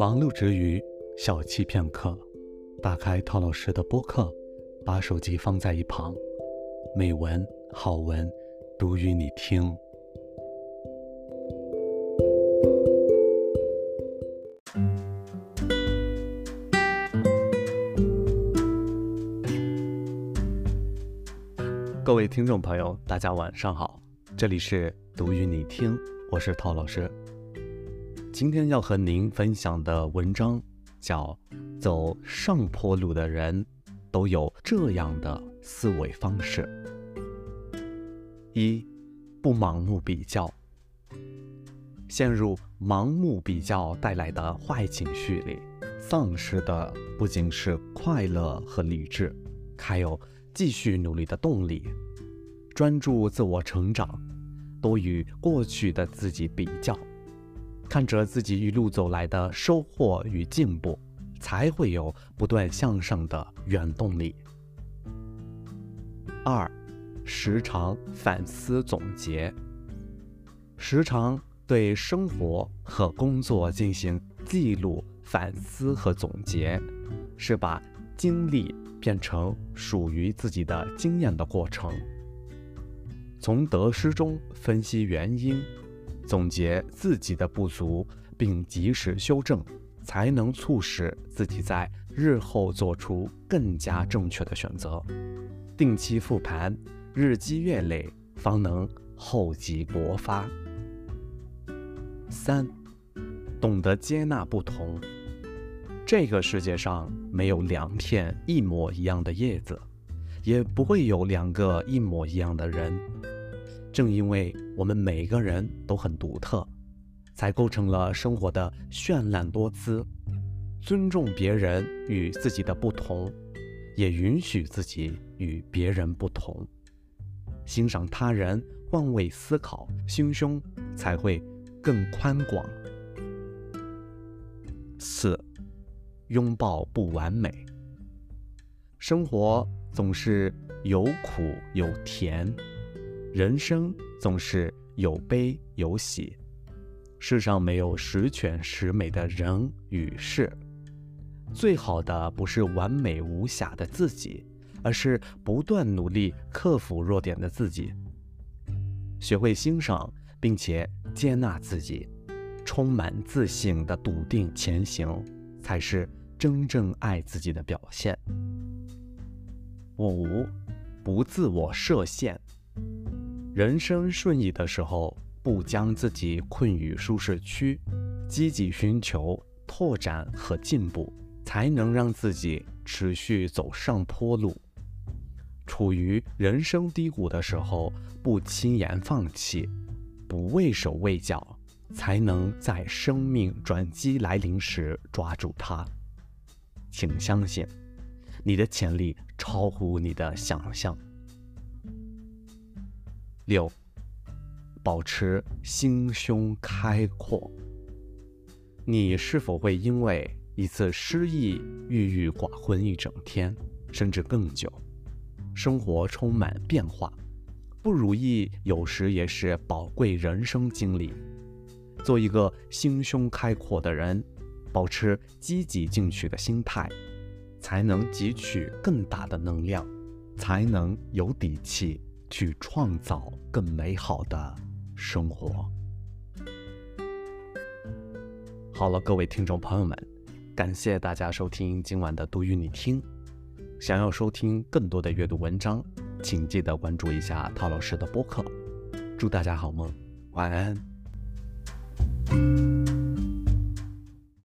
忙碌之余，小憩片刻，打开套老师的播客，把手机放在一旁，美文好文读与你听。各位听众朋友，大家晚上好，这里是读与你听，我是套老师。今天要和您分享的文章叫《走上坡路的人都有这样的思维方式》。一，不盲目比较。陷入盲目比较带来的坏情绪里，丧失的不仅是快乐和理智，还有继续努力的动力，专注自我成长，多与过去的自己比较，看着自己一路走来的收获与进步，才会有不断向上的原动力。二，时常反思总结。时常对生活和工作进行记录、反思和总结，是把经历变成属于自己的经验的过程，从得失中分析原因，总结自己的不足，并及时修正，才能促使自己在日后做出更加正确的选择。定期复盘，日积月累，方能厚积薄发。三，懂得接纳不同。这个世界上没有两片一模一样的叶子，也不会有两个一模一样的人。正因为我们每个人都很独特，才构成了生活的绚烂多姿。尊重别人与自己的不同，也允许自己与别人不同。欣赏他人，换位思考，心胸才会更宽广。四，拥抱不完美。生活总是有苦有甜，人生总是有悲有喜，世上没有十全十美的人与事。最好的不是完美无瑕的自己，而是不断努力克服弱点的自己。学会欣赏并且接纳自己，充满自信的笃定前行，才是真正爱自己的表现。五，不自我设限。人生顺意的时候，不将自己困于舒适区，积极寻求拓展和进步，才能让自己持续走上坡路。处于人生低谷的时候，不轻言放弃，不畏手畏脚，才能在生命转机来临时抓住它。请相信，你的潜力超乎你的想象。六，保持心胸开阔。你是否会因为一次失意郁郁寡欢一整天，甚至更久？生活充满变化，不如意有时也是宝贵人生经历。做一个心胸开阔的人，保持积极进取的心态，才能汲取更大的能量，才能有底气去创造更美好的生活。好了，各位听众朋友们，感谢大家收听今晚的读与你听。想要收听更多的阅读文章，请记得关注一下套老师的播客。祝大家好梦，晚安。